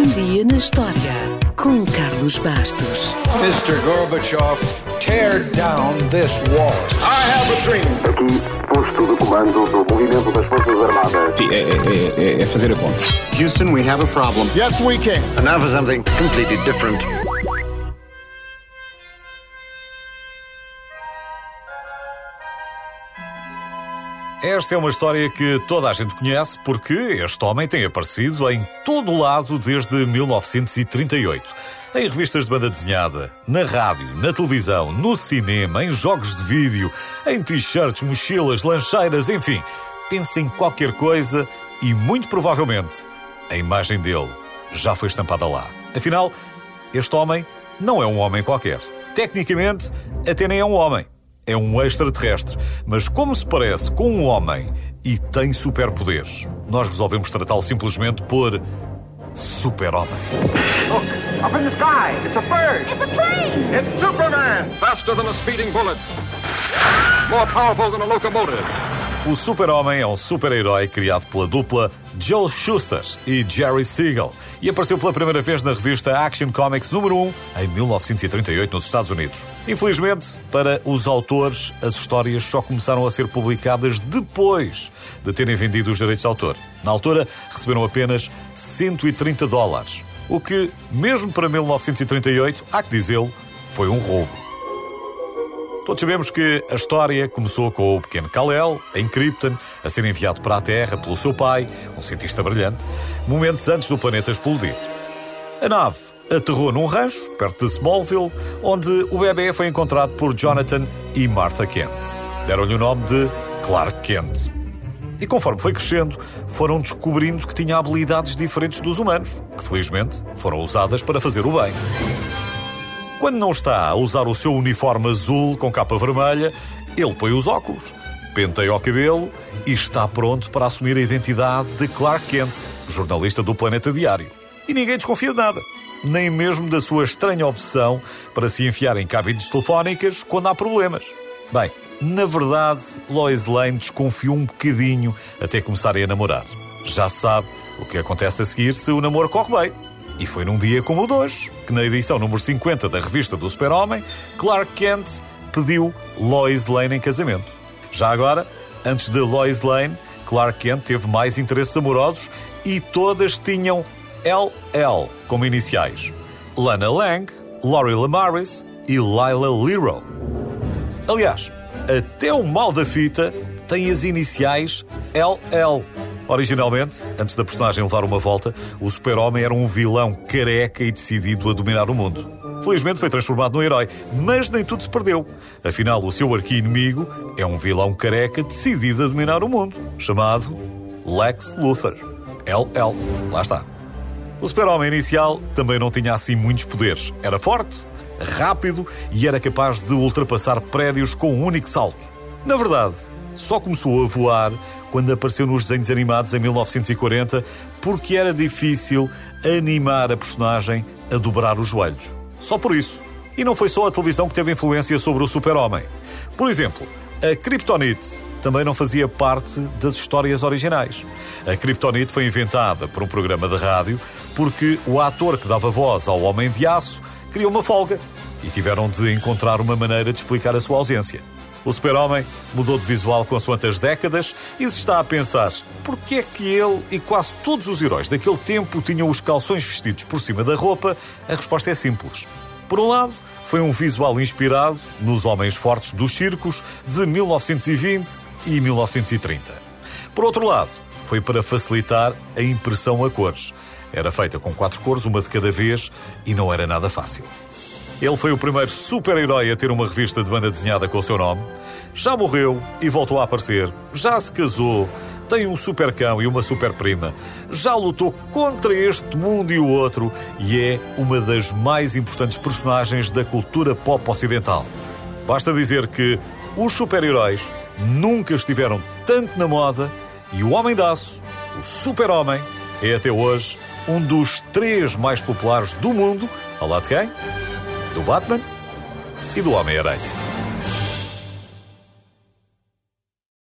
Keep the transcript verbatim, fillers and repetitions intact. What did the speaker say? Um dia na história com Carlos Bastos. mister Gorbachev, tear down this wall. I have a dream. Aqui, posto de comando do movimento das Forças Armadas. Sim, é, é, é, é fazer a conta. Houston, we have a problem. Yes, we can. And now for something completely different. Esta é uma história que toda a gente conhece porque este homem tem aparecido em todo lado desde mil novecentos e trinta e oito. Em revistas de banda desenhada, na rádio, na televisão, no cinema, em jogos de vídeo, em t-shirts, mochilas, lancheiras, enfim. Pense em qualquer coisa e, muito provavelmente, a imagem dele já foi estampada lá. Afinal, este homem não é um homem qualquer. Tecnicamente, até nem é um homem. É um extraterrestre, mas como se parece com um homem e tem superpoderes, nós resolvemos tratá-lo simplesmente por Super-Homem. Look, up in the sky, it's a bird. It's a plane. It's Superman, faster than a speeding bullet. More powerful than a locomotive. O Super-Homem é um super-herói criado pela dupla Joe Shuster e Jerry Siegel e apareceu pela primeira vez na revista Action Comics número um em mil novecentos e trinta e oito nos Estados Unidos. Infelizmente, para os autores, as histórias só começaram a ser publicadas depois de terem vendido os direitos de autor. Na altura, receberam apenas cento e trinta dólares, o que, mesmo para mil novecentos e trinta e oito, há que dizê-lo, foi um roubo. Todos sabemos que a história começou com o pequeno Kal-El, em Krypton, a ser enviado para a Terra pelo seu pai, um cientista brilhante, momentos antes do planeta explodir. A nave aterrou num rancho, perto de Smallville, onde o bebê foi encontrado por Jonathan e Martha Kent. Deram-lhe o nome de Clark Kent. E conforme foi crescendo, foram descobrindo que tinha habilidades diferentes dos humanos, que felizmente foram usadas para fazer o bem. Quando não está a usar o seu uniforme azul com capa vermelha, ele põe os óculos, penteia o cabelo e está pronto para assumir a identidade de Clark Kent, jornalista do Planeta Diário. E ninguém desconfia de nada, nem mesmo da sua estranha obsessão para se enfiar em cabines telefónicas quando há problemas. Bem, na verdade, Lois Lane desconfiou um bocadinho até começarem a namorar. Já sabe o que acontece a seguir se o namoro corre bem. E foi num dia como o de hoje, que na edição número cinquenta da revista do Super-Homem, Clark Kent pediu Lois Lane em casamento. Já agora, antes de Lois Lane, Clark Kent teve mais interesses amorosos e todas tinham L L como iniciais. Lana Lang, Laurie Lemaris e Lila Lero. Aliás, até o mal da fita tem as iniciais L L. Originalmente, antes da personagem levar uma volta, o Super-Homem era um vilão careca e decidido a dominar o mundo. Felizmente foi transformado num herói, mas nem tudo se perdeu. Afinal, o seu arqui-inimigo é um vilão careca decidido a dominar o mundo, chamado Lex Luthor. L L. Lá está. O Super-Homem inicial também não tinha assim muitos poderes. Era forte, rápido e era capaz de ultrapassar prédios com um único salto. Na verdade, só começou a voar quando apareceu nos desenhos animados em mil novecentos e quarenta, porque era difícil animar a personagem a dobrar os joelhos. Só por isso. E não foi só a televisão que teve influência sobre o Super-Homem. Por exemplo, a Kryptonite também não fazia parte das histórias originais. A Kryptonite foi inventada por um programa de rádio porque o ator que dava voz ao Homem de Aço criou uma folga e tiveram de encontrar uma maneira de explicar a sua ausência. O Super-Homem mudou de visual consoante as décadas e se está a pensar porque é que ele e quase todos os heróis daquele tempo tinham os calções vestidos por cima da roupa, a resposta é simples. Por um lado, foi um visual inspirado nos homens fortes dos circos de mil novecentos e vinte e mil novecentos e trinta. Por outro lado, foi para facilitar a impressão a cores. Era feita com quatro cores, uma de cada vez, e não era nada fácil. Ele foi o primeiro super-herói a ter uma revista de banda desenhada com o seu nome. Já morreu e voltou a aparecer. Já se casou, tem um super-cão e uma super-prima. Já lutou contra este mundo e o outro e é uma das mais importantes personagens da cultura pop ocidental. Basta dizer que os super-heróis nunca estiveram tanto na moda e o Homem de Aço, o Super-Homem, é até hoje um dos três mais populares do mundo. Ao lado de quem? Do Batman e do Homem-Aranha.